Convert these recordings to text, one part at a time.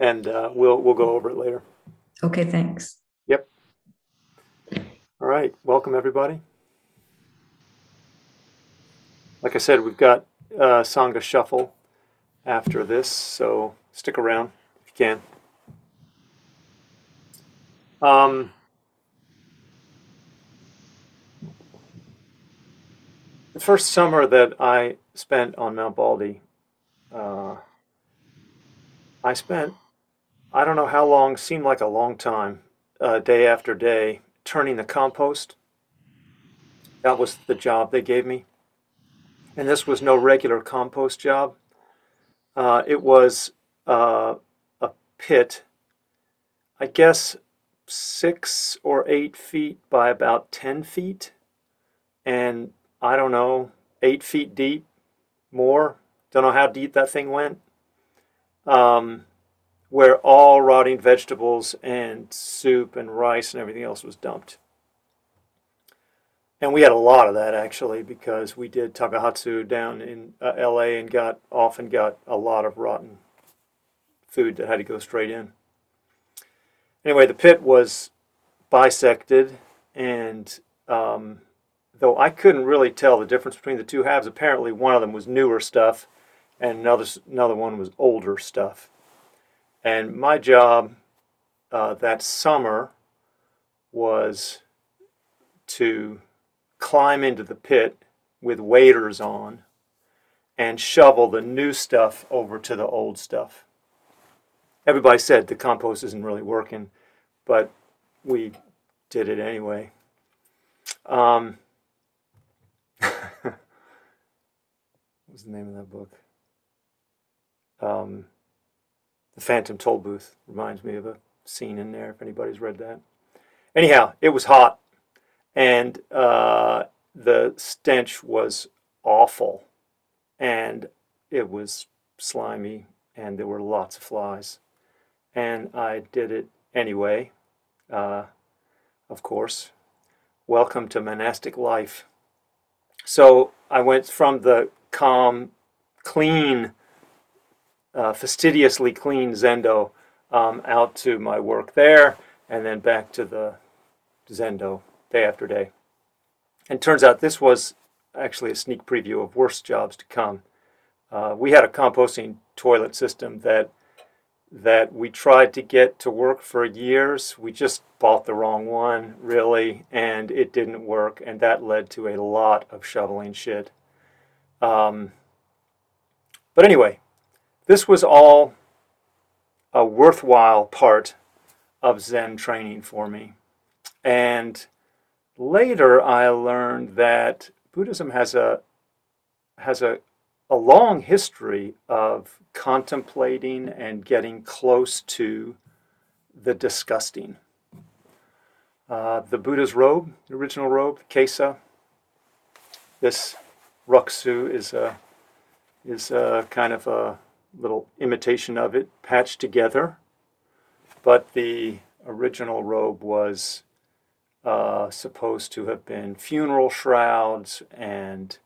and we'll go over it later. Okay, thanks. Yep. All right, welcome everybody. Like I said, we've got Sangha Shuffle after this, so stick around if you can. The first summer that I spent on Mount Baldy, I spent, I don't know how long, seemed like a long time, day after day, turning the compost. That was the job they gave me. And this was no regular compost job. It was a pit, I guess 6 or 8 feet by about 10 feet. And I don't know, 8 feet deep, more. Don't know how deep that thing went. Where all rotting vegetables and soup and rice and everything else was dumped. And we had a lot of that, actually, because we did Takahatsu down in L.A. and often got a lot of rotten food that had to go straight in. Anyway, the pit was bisected, and though I couldn't really tell the difference between the two halves, apparently one of them was newer stuff and another one was older stuff. And my job that summer was to climb into the pit with waders on and shovel the new stuff over to the old stuff. Everybody said the compost isn't really working, but we did it anyway. What's the name of that book? The Phantom Tollbooth reminds me of a scene in there, if anybody's read that. Anyhow, it was hot. And the stench was awful, and it was slimy, and there were lots of flies. And I did it anyway, of course. Welcome to monastic life. So I went from the calm, clean, fastidiously clean Zendo out to my work there, and then back to the Zendo. Day after day. And turns out this was actually a sneak preview of worse jobs to come. We had a composting toilet system that we tried to get to work for years. We just bought the wrong one, really, and it didn't work, and that led to a lot of shoveling shit. But anyway, this was all a worthwhile part of Zen training for me. And later, I learned that Buddhism has a long history of contemplating and getting close to the disgusting. The Buddha's robe, the original robe, Kesa. This Rakusu is a kind of a little imitation of it, patched together. But the original robe was supposed to have been funeral shrouds and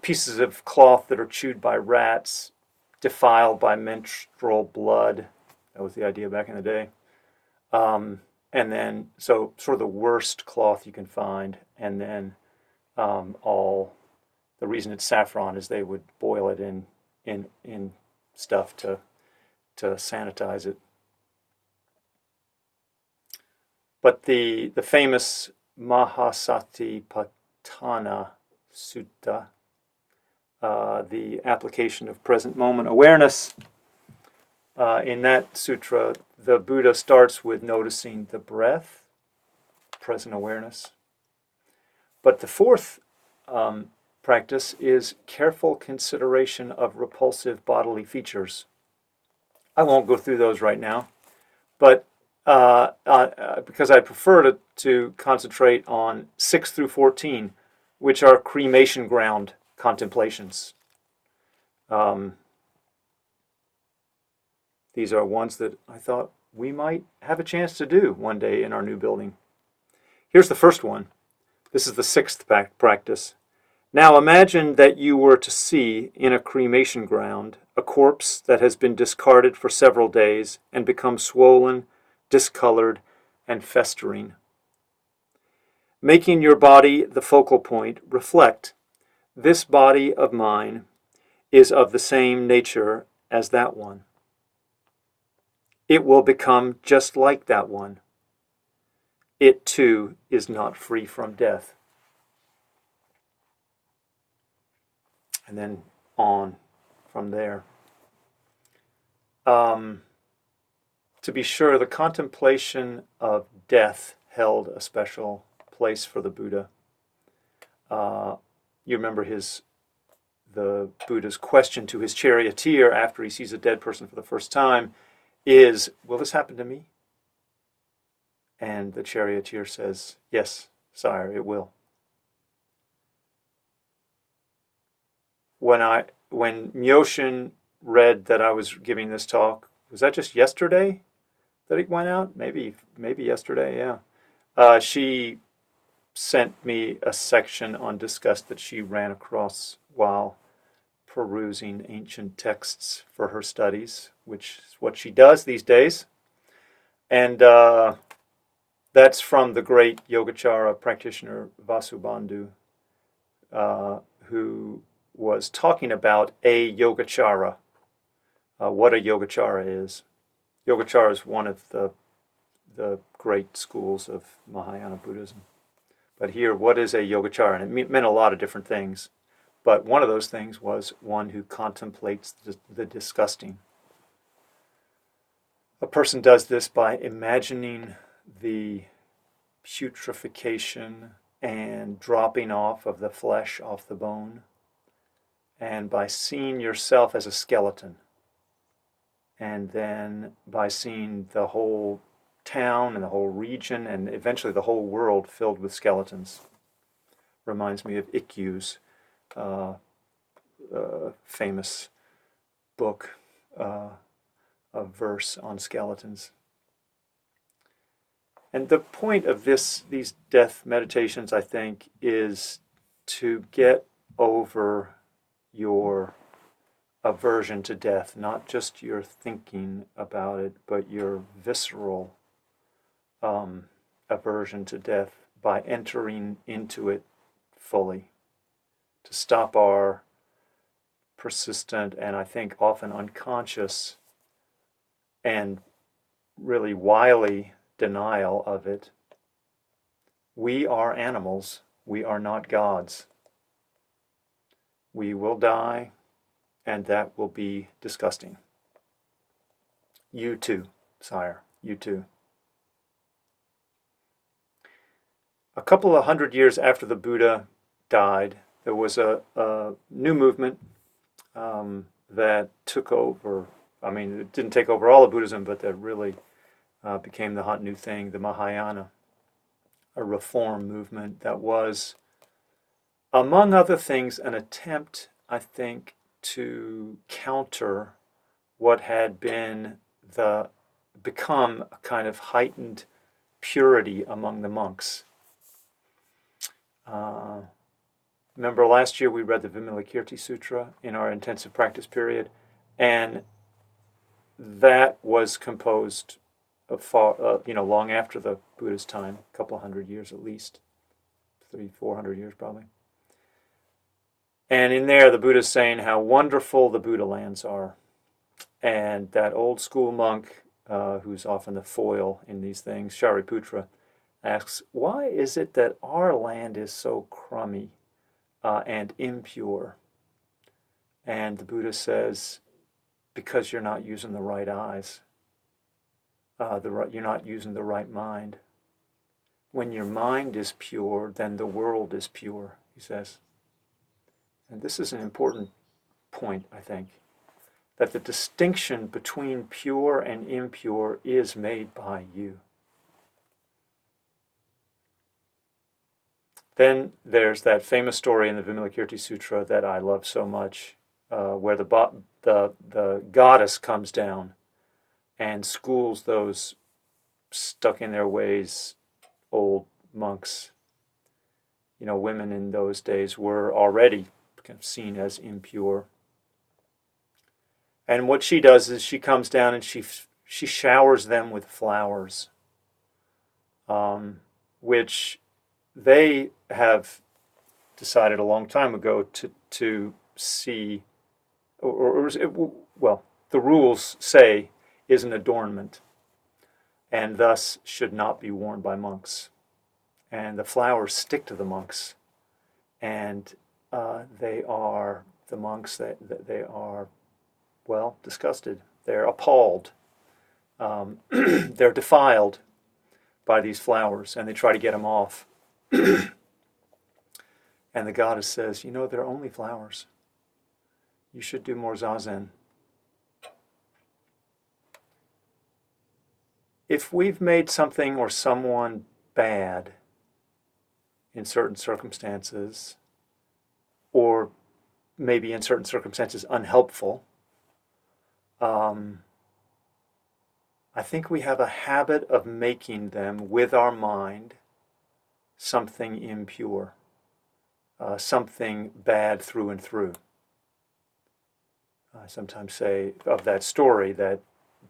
pieces of cloth that are chewed by rats, defiled by menstrual blood. That was the idea back in the day. And then, so sort of the worst cloth you can find. And then the reason it's saffron is they would boil it in stuff to sanitize it. But the famous Mahasatipatthana Sutta, the application of present moment awareness, in that sutra, the Buddha starts with noticing the breath, present awareness. But the fourth practice is careful consideration of repulsive bodily features. I won't go through those right now, but because I prefer to concentrate on 6 through 14, which are cremation ground contemplations. These are ones that I thought we might have a chance to do one day in our new building. Here's the first one. This is the 6th practice. Now imagine that you were to see in a cremation ground a corpse that has been discarded for several days and become swollen, discolored, and festering. Making your body the focal point, reflect, this body of mine is of the same nature as that one. It will become just like that one. It too is not free from death. And then on from there. To be sure, the contemplation of death held a special place for the Buddha. You remember the Buddha's question to his charioteer after he sees a dead person for the first time is, will this happen to me? And the charioteer says, yes, sire, it will. When Myoshin read that I was giving this talk, was that just yesterday that it went out? Maybe yesterday, yeah. She sent me a section on disgust that she ran across while perusing ancient texts for her studies, which is what she does these days. And that's from the great Yogacara practitioner Vasubandhu, who was talking about a Yogacara, what a Yogacara is. Yogacara is one of the great schools of Mahayana Buddhism. But here, what is a Yogacara? And it meant a lot of different things. But one of those things was one who contemplates the disgusting. A person does this by imagining the putrefaction and dropping off of the flesh off the bone, and by seeing yourself as a skeleton, and then by seeing the whole town and the whole region and eventually the whole world filled with skeletons. Reminds me of Ikkyu's famous book, a verse on skeletons. And the point of these death meditations, I think, is to get over your aversion to death, not just your thinking about it, but your visceral aversion to death by entering into it fully, to stop our persistent and I think often unconscious and really wily denial of it. We are animals. We are not gods. We will die, and that will be disgusting. You too, sire. You too. A couple of hundred years after the Buddha died, there was a new movement that took over. I mean, it didn't take over all of Buddhism, but that really became the hot new thing, the Mahayana, a reform movement that was, among other things, an attempt, I think, to counter what had become a kind of heightened purity among the monks. Remember last year we read the Vimalakirti Sutra in our intensive practice period, and that was composed long after the Buddha's time, a couple hundred years at least, 300-400 years probably. And in there the Buddha's saying how wonderful the Buddha lands are, and that old school monk who's often the foil in these things, Shariputra, asks, why is it that our land is so crummy and impure? And the Buddha says, because you're not using the right eyes. You're not using the right mind. When your mind is pure, then the world is pure, he says. And this is an important point, I think, that the distinction between pure and impure is made by you. Then there's that famous story in the Vimalakirti Sutra that I love so much, where the goddess comes down and schools those stuck in their ways old monks. You know, women in those days were already seen as impure. And what she does is she comes down and she showers them with flowers, which they have decided a long time ago to see, well, the rules say is an adornment, and thus should not be worn by monks. And the flowers stick to the monks, and the monks are well, disgusted. They're appalled. They're defiled by these flowers, and they try to get them off. And the goddess says, you know, they're only flowers. You should do more zazen. If we've made something or someone bad in certain circumstances, or maybe in certain circumstances unhelpful, I think we have a habit of making them, with our mind, something impure, something bad through and through. I sometimes say of that story that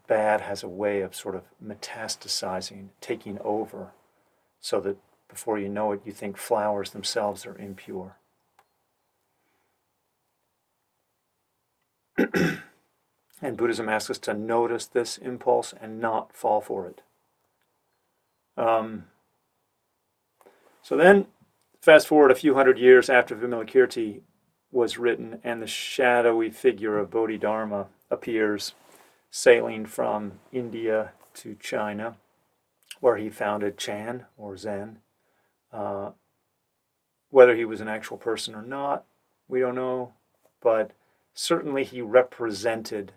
bad has a way of sort of metastasizing, taking over, so that before you know it, you think flowers themselves are impure. And Buddhism asks us to notice this impulse and not fall for it. So then, fast forward a few hundred years after Vimalakirti was written, and the shadowy figure of Bodhidharma appears, sailing from India to China, where he founded Chan, or Zen. Whether he was an actual person or not, we don't know, but certainly he represented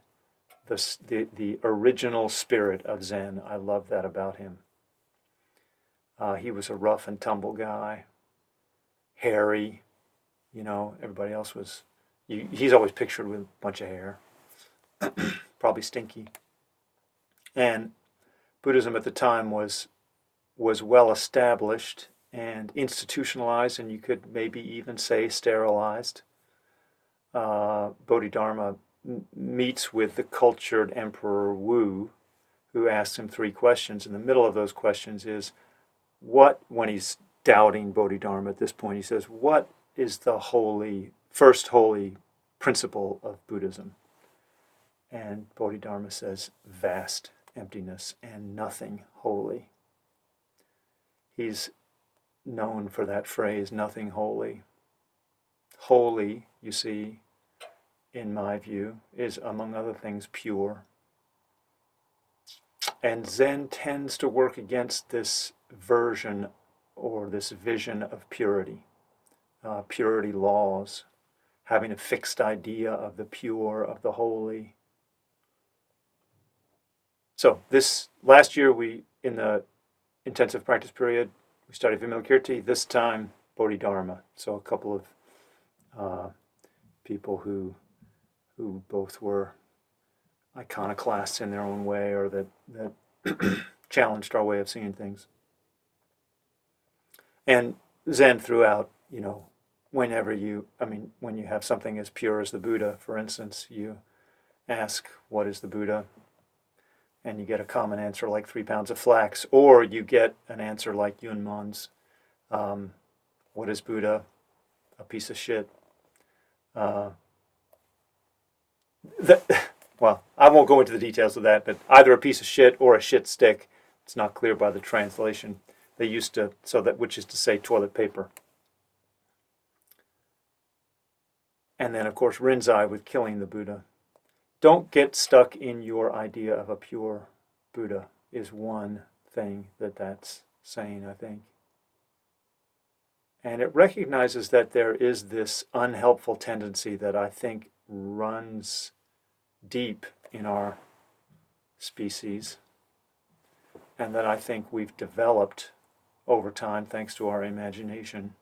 the original spirit of Zen. I love that about him. He was a rough and tumble guy, hairy. You know, everybody else was... He's always pictured with a bunch of hair. Probably stinky. And Buddhism at the time was well established and institutionalized, and you could maybe even say sterilized. Bodhidharma meets with the cultured Emperor Wu, who asks him three questions, and the middle of those questions is, when he's doubting Bodhidharma at this point, he says, what is the first holy principle of Buddhism? And Bodhidharma says, vast emptiness and nothing holy. He's known for that phrase, nothing holy. Holy, you see, in my view, is, among other things, pure. And Zen tends to work against this version or this vision of purity. Purity laws, having a fixed idea of the pure, of the holy. So this last year, in the intensive practice period, we studied Vimalakirti, this time Bodhidharma. So a couple of people who both were iconoclasts in their own way, or that challenged our way of seeing things. And Zen throughout, you know, when you have something as pure as the Buddha, for instance, you ask, what is the Buddha? And you get a common answer like 3 pounds of flax, or you get an answer like Yunmen's, what is Buddha? A piece of shit. Well, I won't go into the details of that, but either a piece of shit or a shit stick. It's not clear by the translation. They used to, which is to say toilet paper. And then, of course, Rinzai with killing the Buddha. Don't get stuck in your idea of a pure Buddha is one thing that's saying, I think. And it recognizes that there is this unhelpful tendency that I think runs deep in our species, and that I think we've developed over time, thanks to our imagination,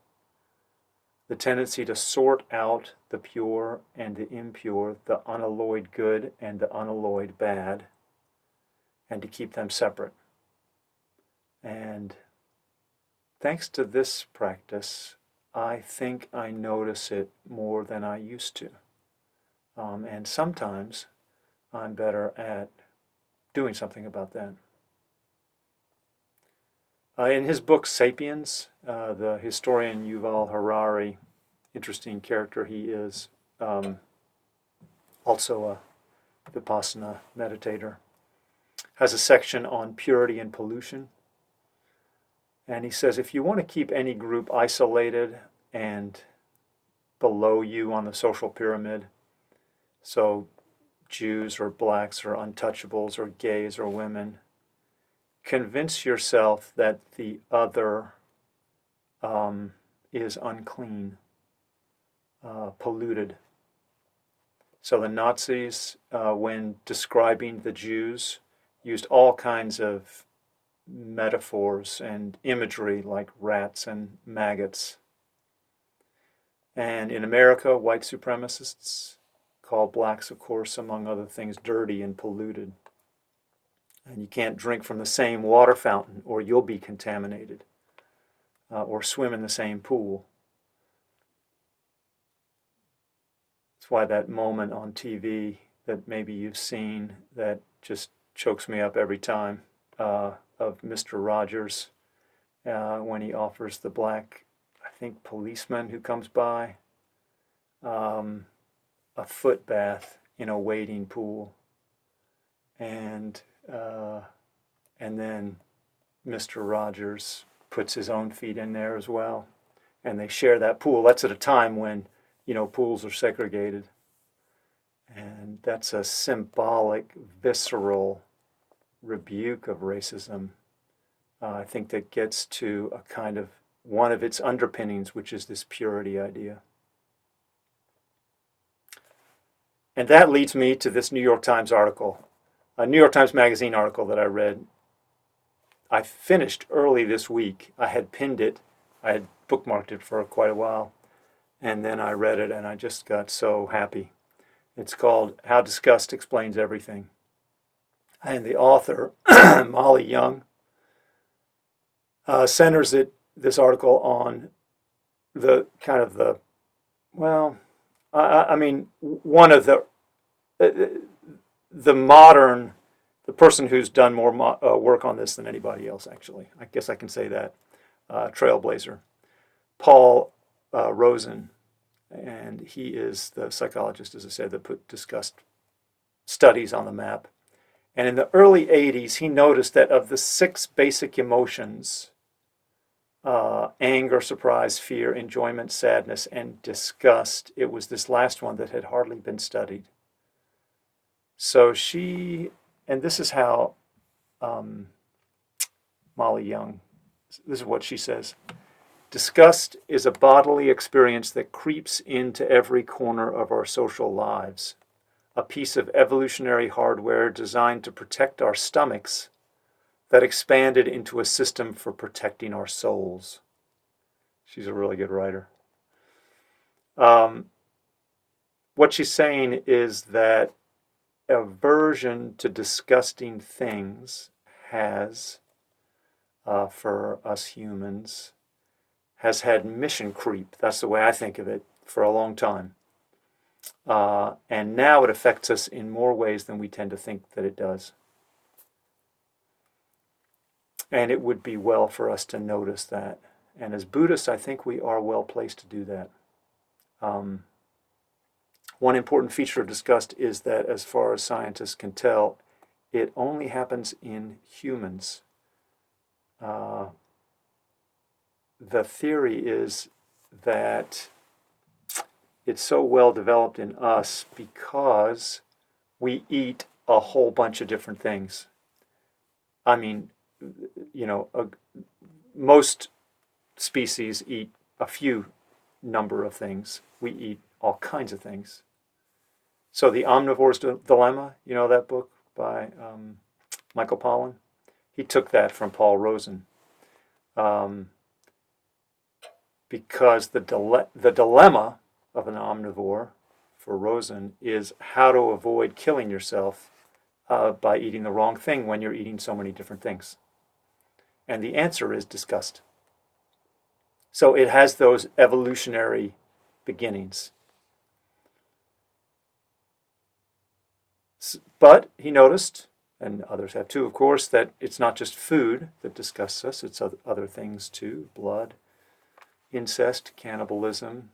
the tendency to sort out the pure and the impure, the unalloyed good and the unalloyed bad, and to keep them separate. And thanks to this practice, I think I notice it more than I used to. And sometimes I'm better at doing something about that. In his book *Sapiens*, the historian Yuval Harari, interesting character he is, also a Vipassana meditator, has a section on purity and pollution. And he says, if you want to keep any group isolated and below you on the social pyramid, so Jews or blacks or untouchables or gays or women, convince yourself that the other is unclean, polluted. So the Nazis, when describing the Jews, used all kinds of metaphors and imagery like rats and maggots. And in America, white supremacists call blacks, of course, among other things, dirty and polluted. And you can't drink from the same water fountain or you'll be contaminated, or swim in the same pool. That's why that moment on TV that maybe you've seen that just chokes me up every time, of Mr. Rogers, when he offers the black, I think, policeman who comes by, a foot bath in a wading pool. And then Mr. Rogers puts his own feet in there as well. And they share that pool. That's at a time when, you know, pools are segregated. And that's a symbolic, visceral rebuke of racism, I think, that gets to a kind of one of its underpinnings, which is this purity idea. And that leads me to this New York Times article, a New York Times Magazine article that I read. I finished early this week. I had pinned it. I had bookmarked it for quite a while. And then I read it and I just got so happy. It's called How Disgust Explains Everything. And the author, Molly Young, centers this article on the kind of the, well, I mean, one of the modern, the person who's done more work on this than anybody else, actually. I guess I can say that. Trailblazer. Paul Rosen. And he is the psychologist, as I said, that put disgust studies on the map. And in the early 80s, he noticed that of the 6 basic emotions, anger, surprise, fear, enjoyment, sadness, and disgust, it was this last one that had hardly been studied. So she, and this is how Molly Young, this is what she says. Disgust is a bodily experience that creeps into every corner of our social lives, a piece of evolutionary hardware designed to protect our stomachs that expanded into a system for protecting our souls. She's a really good writer. What she's saying is that aversion to disgusting things has, for us humans, has had mission creep. That's the way I think of it, for a long time. And now it affects us in more ways than we tend to think that it does. And it would be well for us to notice that. And as Buddhists, I think we are well placed to do that. One important feature of disgust is that, as far as scientists can tell, it only happens in humans. The theory is that it's so well developed in us because we eat a whole bunch of different things. I mean, you know, most species eat a few number of things. We eat all kinds of things. So The Omnivore's Dilemma, you know that book by Michael Pollan? He took that from Paul Rosen. Because the dilemma of an omnivore, for Rosen, is how to avoid killing yourself by eating the wrong thing when you're eating so many different things. And the answer is disgust. So it has those evolutionary beginnings. But he noticed, and others have too, of course, that it's not just food that disgusts us, it's other things too, blood, incest, cannibalism,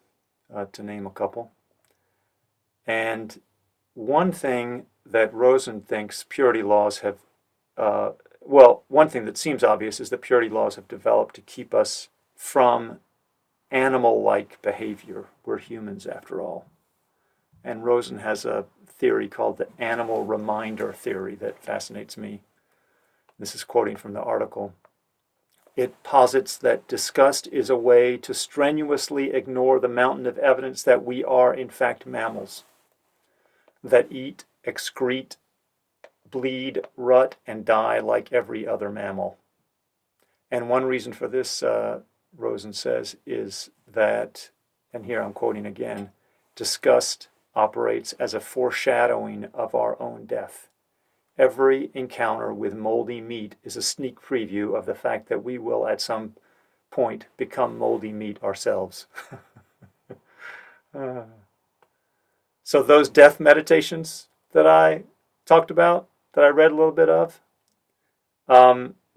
to name a couple. And one thing that Rosen thinks purity laws have, one thing that seems obvious is that purity laws have developed to keep us from animal-like behavior. We're humans after all. And Rosen has a theory called the animal reminder theory that fascinates me. This is quoting from the article. It posits that disgust is a way to strenuously ignore the mountain of evidence that we are, in fact, mammals that eat, excrete, bleed, rut, and die like every other mammal. And one reason for this, Rosen says, is that, and here I'm quoting again, disgust operates as a foreshadowing of our own death. Every encounter with moldy meat is a sneak preview of the fact that we will at some point become moldy meat ourselves. So those death meditations that I talked about, that I read a little bit of,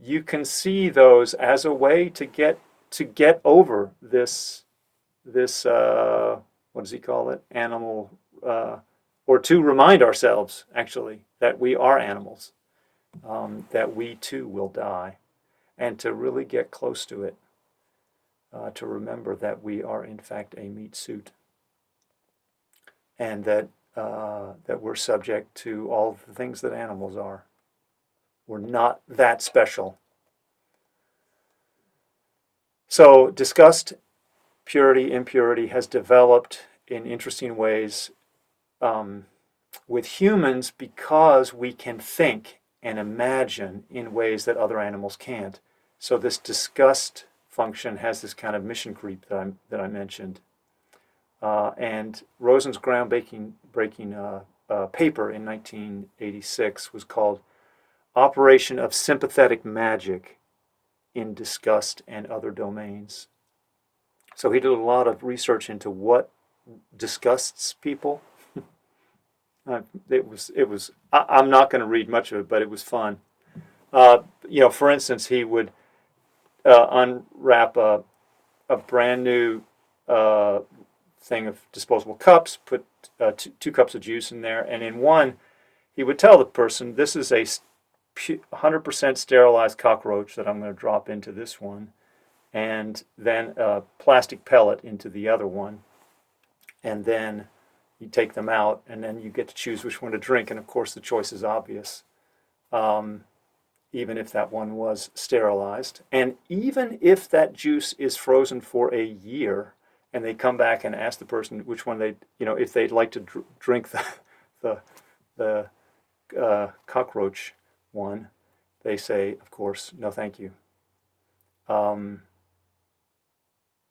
you can see those as a way to get over this what does he call it? Animal, or to remind ourselves, actually, that we are animals, that we too will die, and to really get close to it, to remember that we are in fact a meat suit, and that we're subject to all the things that animals are. We're not that special. So disgust, purity, impurity has developed in interesting ways with humans because we can think and imagine in ways that other animals can't. So this disgust function has this kind of mission creep that I mentioned. And Rosen's groundbreaking paper in 1986 was called Operation of Sympathetic Magic in Disgust and Other Domains. So he did a lot of research into what disgusts people. I'm not going to read much of it, but it was fun. For instance, he would unwrap a brand new thing of disposable cups, put two cups of juice in there, and in one, he would tell the person, "This is a 100% sterilized cockroach that I'm going to drop into this one," and then a plastic pellet into the other one, and then you take them out, and then you get to choose which one to drink, and of course the choice is obvious, even if that one was sterilized. And even if that juice is frozen for a year, and they come back and ask the person which one they, if they'd like to drink the cockroach one, they say, of course, no thank you.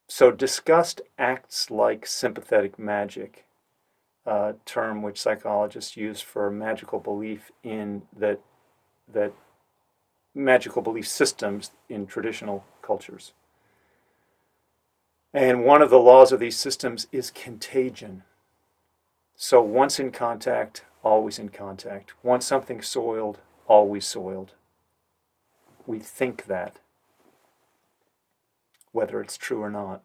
So disgust acts like sympathetic magic, a term which psychologists use for magical belief in that magical belief systems in traditional cultures. And one of the laws of these systems is contagion. So once in contact, always in contact. Once something's soiled, always soiled. We think that, whether it's true or not.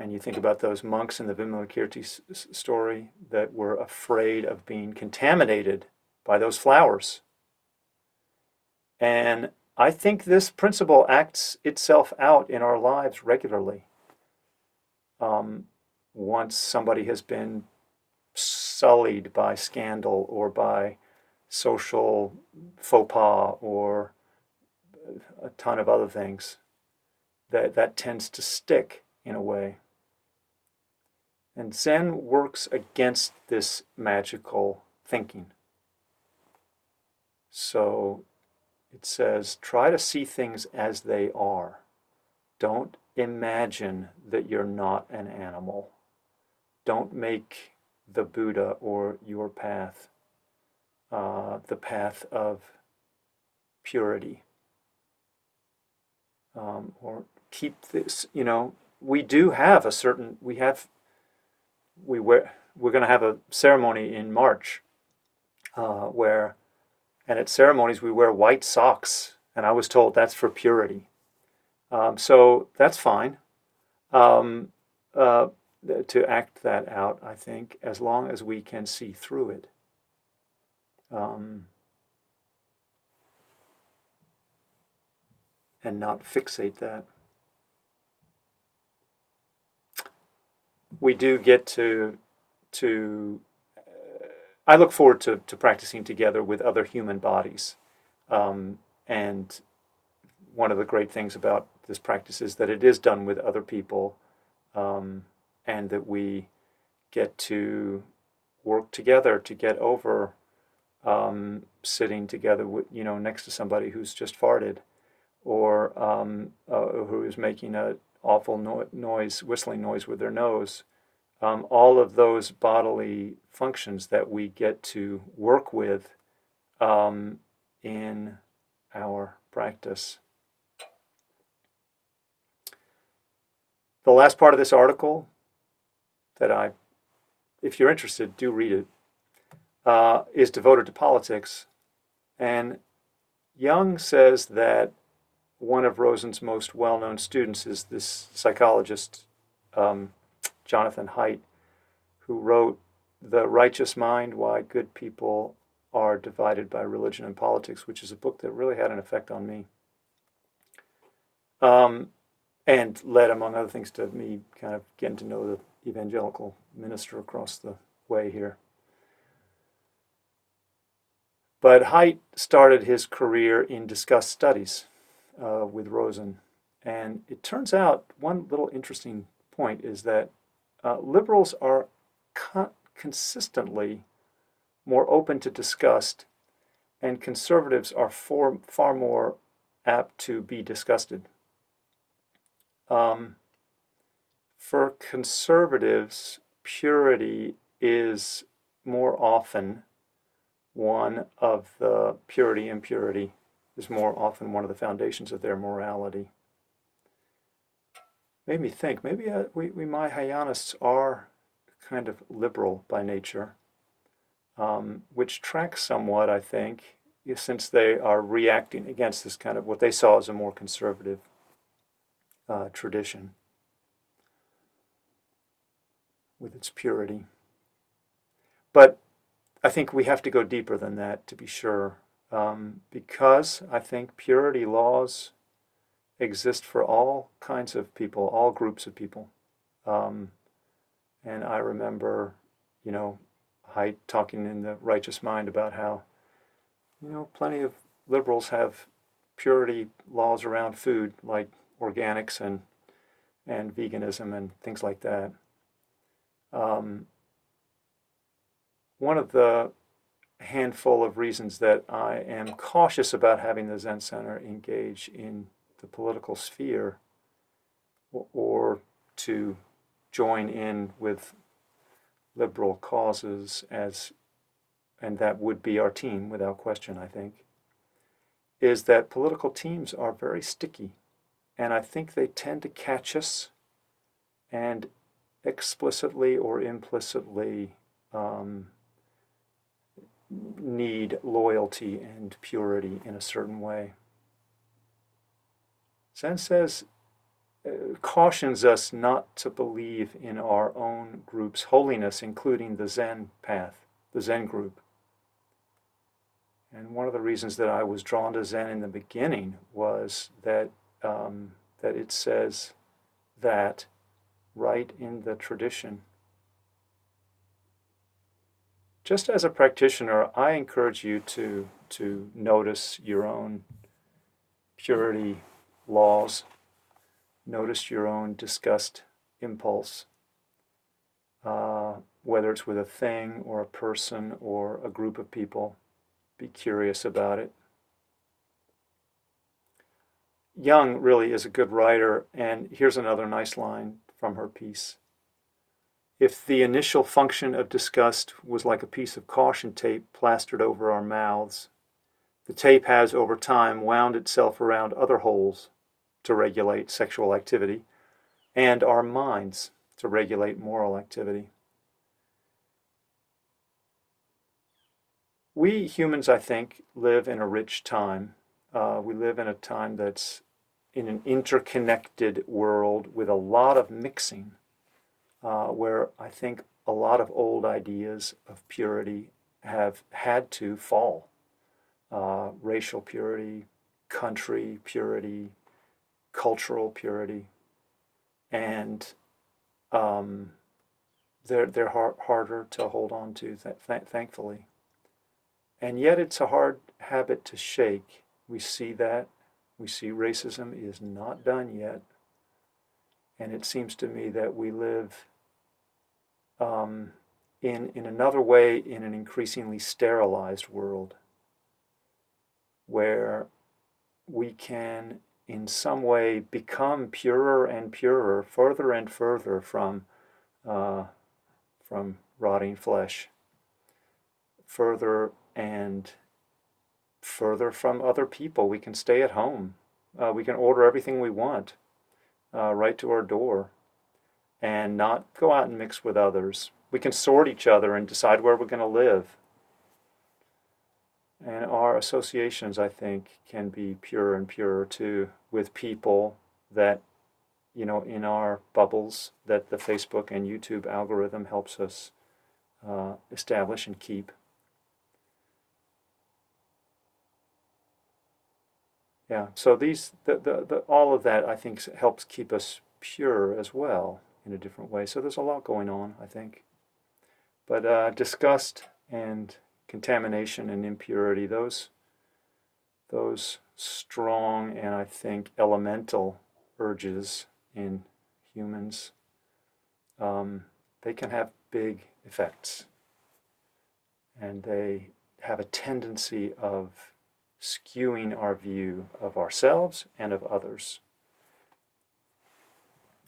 And you think about those monks in the Vimalakirti story that were afraid of being contaminated by those flowers. And I think this principle acts itself out in our lives regularly. Once somebody has been sullied by scandal or by social faux pas or a ton of other things, that tends to stick in a way. And Zen works against this magical thinking. So it says, try to see things as they are. Don't imagine that you're not an animal. Don't make the Buddha or your path the path of purity. Or keep this, we do have a certain, we're going to have a ceremony in March where, and at ceremonies, we wear white socks. And I was told that's for purity. So that's fine to act that out, I think, as long as we can see through it. And not fixate that. We do get I look forward to practicing together with other human bodies. And one of the great things about this practice is that it is done with other people, and that we get to work together to get over sitting together with, next to somebody who's just farted, or who is making an awful noise, whistling noise with their nose. All of those bodily functions that we get to work with in our practice. The last part of this article that if you're interested, do read it, is devoted to politics. And Jung says that one of Rosen's most well-known students is this psychologist, Jonathan Haidt, who wrote The Righteous Mind, Why Good People Are Divided by Religion and Politics, which is a book that really had an effect on me. And led, among other things, to me kind of getting to know the evangelical minister across the way here. But Haidt started his career in discussed studies with Rosen. And it turns out, one little interesting point is that liberals are consistently more open to disgust, and conservatives are far more apt to be disgusted. For conservatives, purity is more often one of the impurity is more often one of the foundations of their morality. Made me think, maybe we Mahayanists are kind of liberal by nature. Which tracks somewhat, I think, since they are reacting against this kind of what they saw as a more conservative tradition with its purity. But I think we have to go deeper than that, to be sure, because I think purity laws exist for all kinds of people, all groups of people. And I remember, Haidt talking in The Righteous Mind about how, plenty of liberals have purity laws around food, like organics and veganism and things like that. One of the handful of reasons that I am cautious about having the Zen Center engage in the political sphere or to join in with liberal causes, and that would be our team without question, I think, is that political teams are very sticky. And I think they tend to catch us and explicitly or implicitly need loyalty and purity in a certain way. Zen says, cautions us not to believe in our own group's holiness, including the Zen path, the Zen group. And one of the reasons that I was drawn to Zen in the beginning was that it says that right in the tradition. Just as a practitioner, I encourage you to notice your own purity laws. Notice your own disgust impulse, whether it's with a thing or a person or a group of people. Be curious about it. Jung really is a good writer, and here's another nice line from her piece. If the initial function of disgust was like a piece of caution tape plastered over our mouths, the tape has over time wound itself around other holes, to regulate sexual activity, and our minds to regulate moral activity. We humans, I think, live in a rich time. We live in a time that's in an interconnected world with a lot of mixing, where I think a lot of old ideas of purity have had to fall. Racial purity, country purity, cultural purity, and they're harder to hold on to, thankfully. And yet it's a hard habit to shake. We see that. We see racism is not done yet. And it seems to me that we live in another way in an increasingly sterilized world where we can in some way become purer and purer, further and further from rotting flesh, further and further from other people. We can stay at home. We can order everything we want right to our door and not go out and mix with others. We can sort each other and decide where we're going to live. And our associations, I think, can be purer and purer too, with people that, you know, in our bubbles that the Facebook and YouTube algorithm helps us establish and keep. Yeah, so all of that, I think, helps keep us pure as well in a different way. So there's a lot going on, I think. But disgust and contamination and impurity, those strong and, I think, elemental urges in humans, they can have big effects. And they have a tendency of skewing our view of ourselves and of others.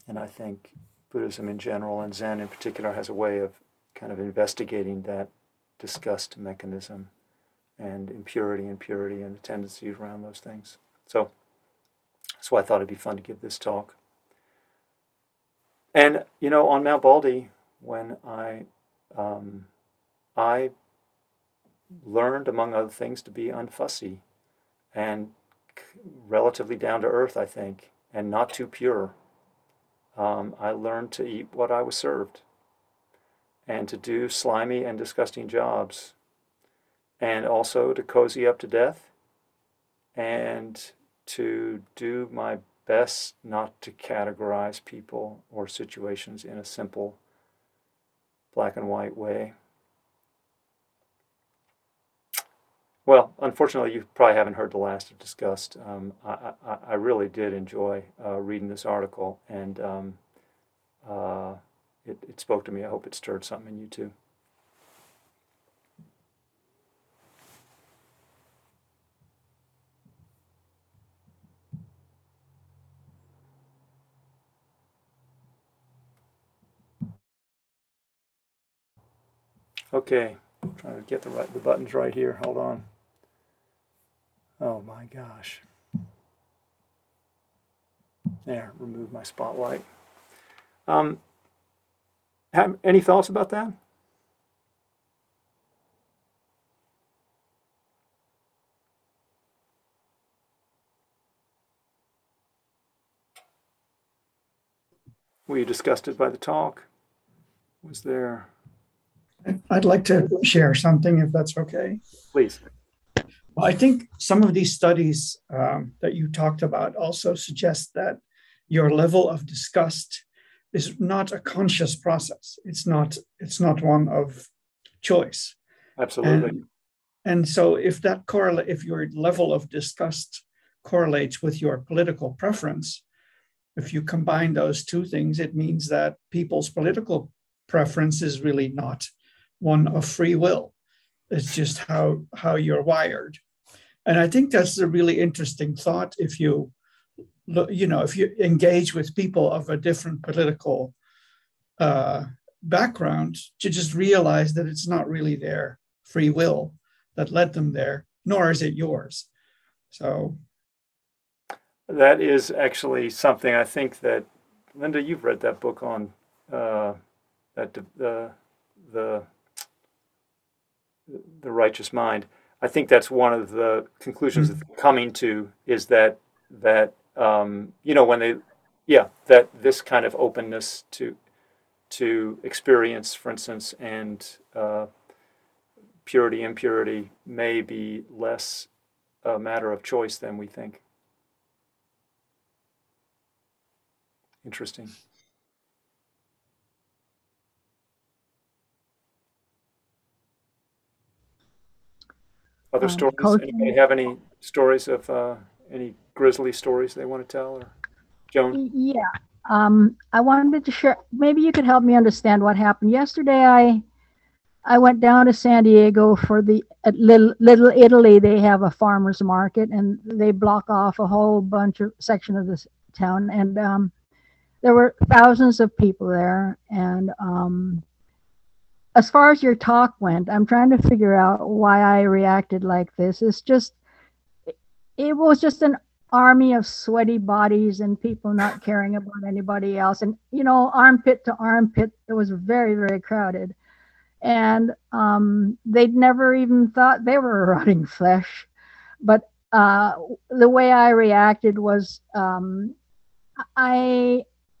And I think Buddhism in general and Zen in particular has a way of kind of investigating that disgust mechanism and impurity and purity and the tendencies around those things. So that's why I thought it'd be fun to give this talk. And, you know, on Mount Baldy, when I learned, among other things, to be unfussy and relatively down to earth, I think, and not too pure. I learned to eat what I was served and to do slimy and disgusting jobs and also to cozy up to death and to do my best not to categorize people or situations in a simple black and white way. Well, unfortunately, you probably haven't heard the last of disgust. I really did enjoy reading this article, and it spoke to me. I hope it stirred something in you, too. Okay, I'm trying to get the buttons right here. Hold on. Oh my gosh. There, remove my spotlight. Have any thoughts about that? Were you disgusted by the talk? Was there... I'd like to share something, if that's okay. Please. I think some of these studies that you talked about also suggest that your level of disgust is not a conscious process. It's not one of choice. Absolutely. And so if your level of disgust correlates with your political preference, if you combine those two things, it means that people's political preference is really not one of free will. It's just how you're wired. And I think that's a really interesting thought. If you engage with people of a different political background, to just realize that it's not really their free will that led them there, nor is it yours. So that is actually something I think that, Linda, you've read that book on that the The Righteous Mind, I think that's one of the conclusions that they're coming to, is that this kind of openness to experience, for instance, and purity, impurity may be less a matter of choice than we think. Interesting. Other stories? Anybody have any stories of any grisly stories they want to tell? Or Joan? Yeah. I wanted to share, maybe you could help me understand what happened. Yesterday, I went down to San Diego for the Little Italy. They have a farmer's market, and they block off a whole bunch of section of this town. And there were thousands of people there. And as far as your talk went, I'm trying to figure out why I reacted like this. It's just, it was just an army of sweaty bodies and people not caring about anybody else. And, you know, armpit to armpit, it was very, very crowded. And they'd never even thought they were rotting flesh. But the way I reacted was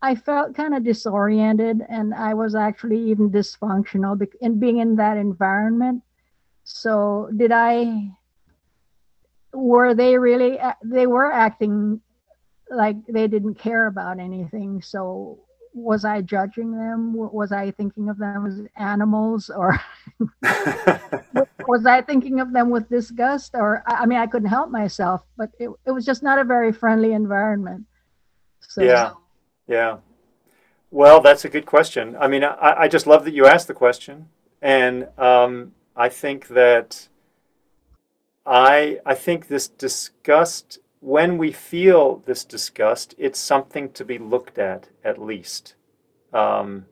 I felt kind of disoriented, and I was actually even dysfunctional in being in that environment. So were they really, they were acting like they didn't care about anything. So was I judging them? Was I thinking of them as animals? Or was I thinking of them with disgust? Or, I mean, I couldn't help myself, but it was just not a very friendly environment. So, yeah. Well, that's a good question. I mean, I just love that you asked the question. And I think that I think this disgust, when we feel this disgust, it's something to be looked at least. And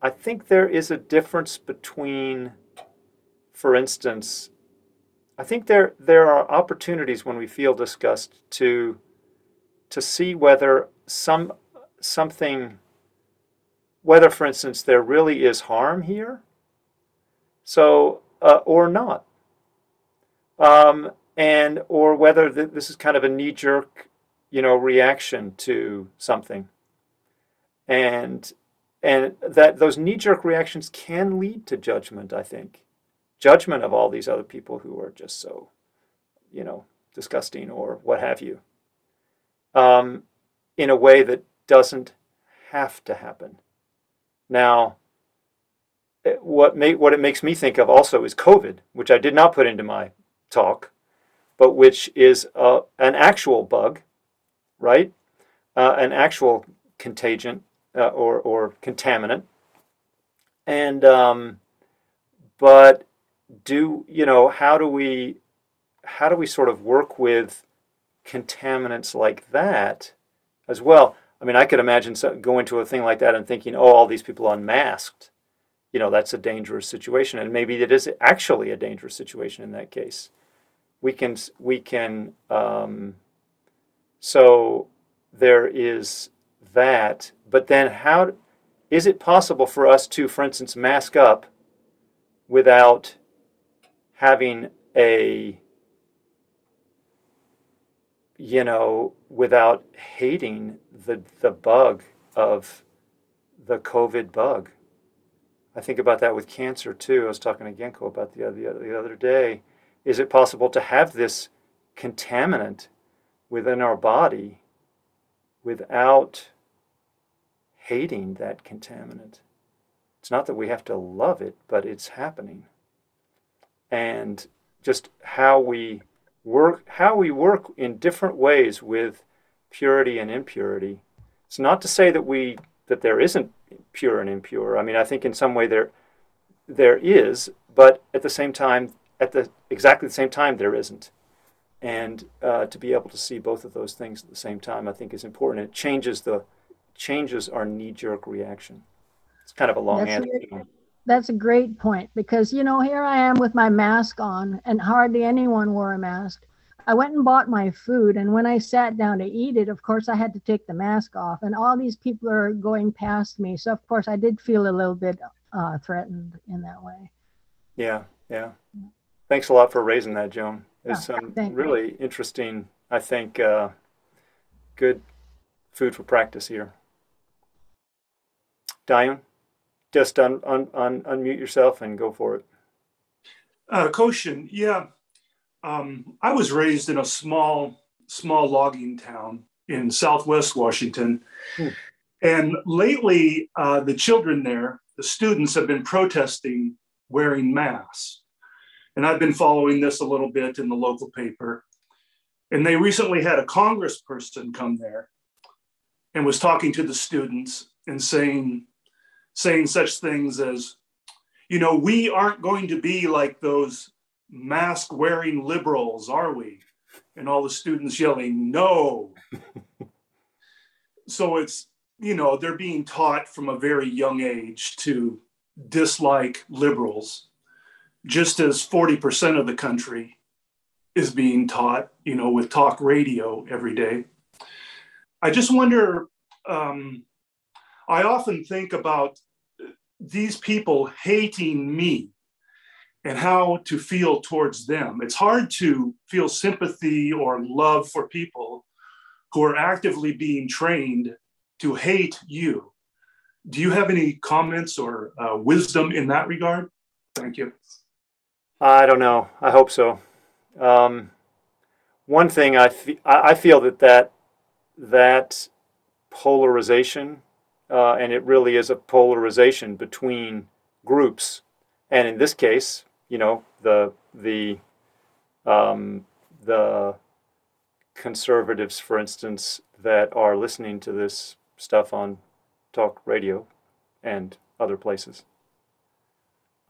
I think there is a difference between, for instance, I think there are opportunities when we feel disgust to see whether whether, for instance, there really is harm here, so or not, and or whether this is kind of a knee-jerk, reaction to something, and that those knee-jerk reactions can lead to judgment. I think judgment of all these other people who are just so, disgusting or what have you. In a way that doesn't have to happen. Now, what it makes me think of also is COVID, which I did not put into my talk, but which is an actual bug, right? An actual contagion or contaminant. And but how do we sort of work with contaminants like that as well? I mean, I could imagine going to a thing like that and thinking, oh, all these people unmasked, that's a dangerous situation. And maybe it is actually a dangerous situation in that case. We can so there is that, but then how is it possible for us to, for instance, mask up without having without hating the bug of the COVID bug? I think about that with cancer too. I was talking to Genko about the other day. Is it possible to have this contaminant within our body without hating that contaminant? It's not that we have to love it, but it's happening. And just how we work in different ways with purity and impurity. It's not to say that there isn't pure and impure. I mean, I think in some way there is, but at the same time, exactly the same time, there isn't. And to be able to see both of those things at the same time, I think is important. It changes our knee-jerk reaction. It's kind of a long answer. That's a great point, because, here I am with my mask on, and hardly anyone wore a mask. I went and bought my food, and when I sat down to eat it, of course, I had to take the mask off, and all these people are going past me. So, of course, I did feel a little bit threatened in that way. Yeah, yeah. Thanks a lot for raising that, Joan. It's really interesting, I think, good food for practice here. Diane, just unmute yourself and go for it. Koshin, yeah. I was raised in a small logging town in Southwest Washington. Hmm. And lately, the children there, the students, have been protesting wearing masks. And I've been following this a little bit in the local paper. And they recently had a congressperson come there and was talking to the students and saying such things as, you know, we aren't going to be like those mask-wearing liberals, are we? And all the students yelling, no. So it's, you know, they're being taught from a very young age to dislike liberals, just as 40% of the country is being taught, you know, with talk radio every day. I just wonder, I often think about these people hating me and how to feel towards them. It's hard to feel sympathy or love for people who are actively being trained to hate you. Do you have any comments or wisdom in that regard? Thank you. I don't know. I hope so. One thing I feel that polarization, and it really is a polarization between groups, and in this case, you know, the conservatives, for instance, that are listening to this stuff on talk radio and other places.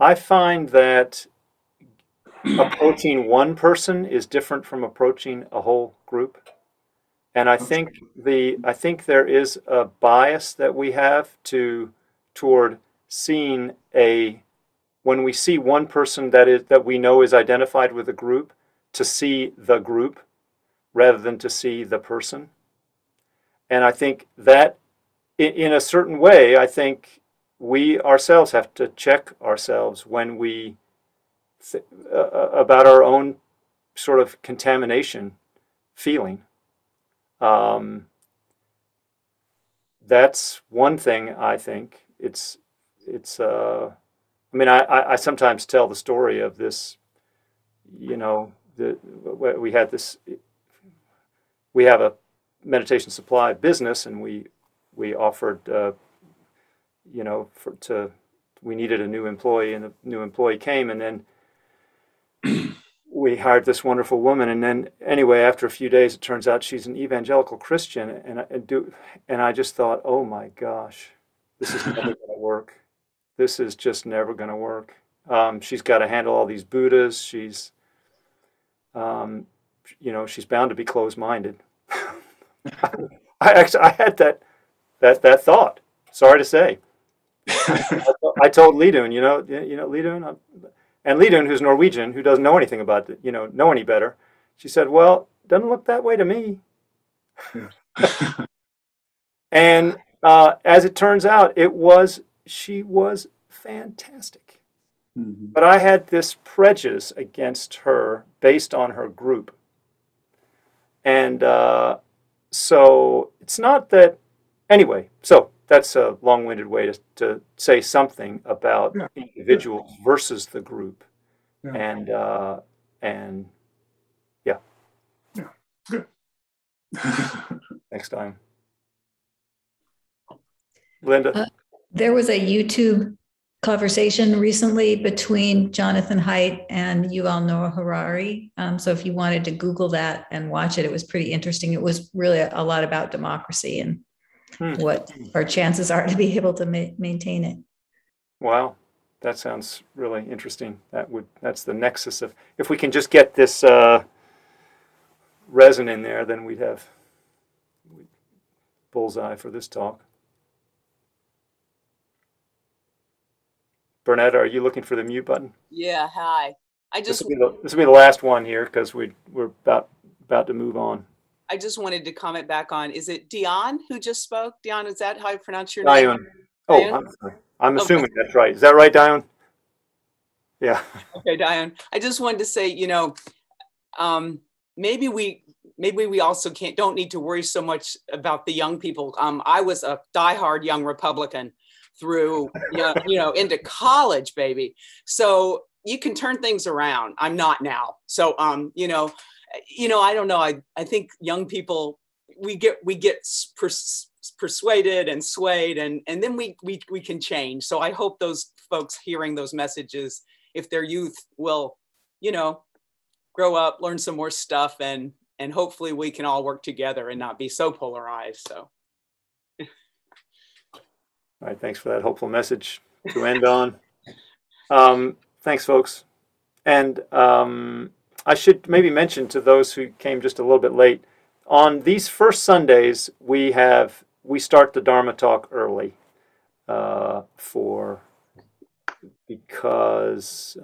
I find that approaching one person is different from approaching a whole group. And I think there is a bias that we have toward seeing when we see one person that we know is identified with a group, to see the group rather than to see the person. And I think that in a certain way, I think we ourselves have to check ourselves when we about our own sort of contamination feeling. That's one thing I think. I sometimes tell the story of this, you know, we have a meditation supply business, and we offered, we needed a new employee, and the new employee came, and then we hired this wonderful woman. And then anyway, after a few days, it turns out she's an evangelical Christian. And I just thought, oh my gosh, this is never going to work. This is just never going to work. She's got to handle all these Buddhas. She's, she's bound to be closed-minded. I had that thought. Sorry to say, I told Lidun, Lidun, and Lidun, who's Norwegian, who doesn't know anything about it, know any better. She said, "Well, doesn't look that way to me." And as it turns out, it was. She was fantastic. Mm-hmm. But I had this prejudice against her based on her group. And so it's not that, anyway, so that's a long-winded way to say something about individuals versus the group. Yeah. Yeah. Good. Next time. Linda. There was a YouTube conversation recently between Jonathan Haidt and Yuval Noah Harari. So if you wanted to Google that and watch it, it was pretty interesting. It was really a lot about democracy and what our chances are to be able to maintain it. Wow. That sounds really interesting. That's the nexus of, if we can just get this resin in there, then we'd have bullseye for this talk. Bernetta, are you looking for the mute button? Yeah, hi. This will be the last one here because we're about to move on. I just wanted to comment back on, is it Dion who just spoke? Dion, is that how you pronounce your name? Dion. Oh, Dion? I'm sorry. I'm assuming that's right. Is that right, Dion? Yeah. Okay, Diane. I just wanted to say, you know, maybe we also don't need to worry so much about the young people. I was a diehard young Republican through, you know, into college, baby. So you can turn things around. I'm not now. So, I don't know. I think young people, we get persuaded and swayed, and then we can change. So I hope those folks hearing those messages, if their youth will, you know, grow up, learn some more stuff, and hopefully we can all work together and not be so polarized. So. All right, thanks for that hopeful message to end on. Thanks, folks. And I should maybe mention to those who came just a little bit late, on these first Sundays, we start the Dharma talk early because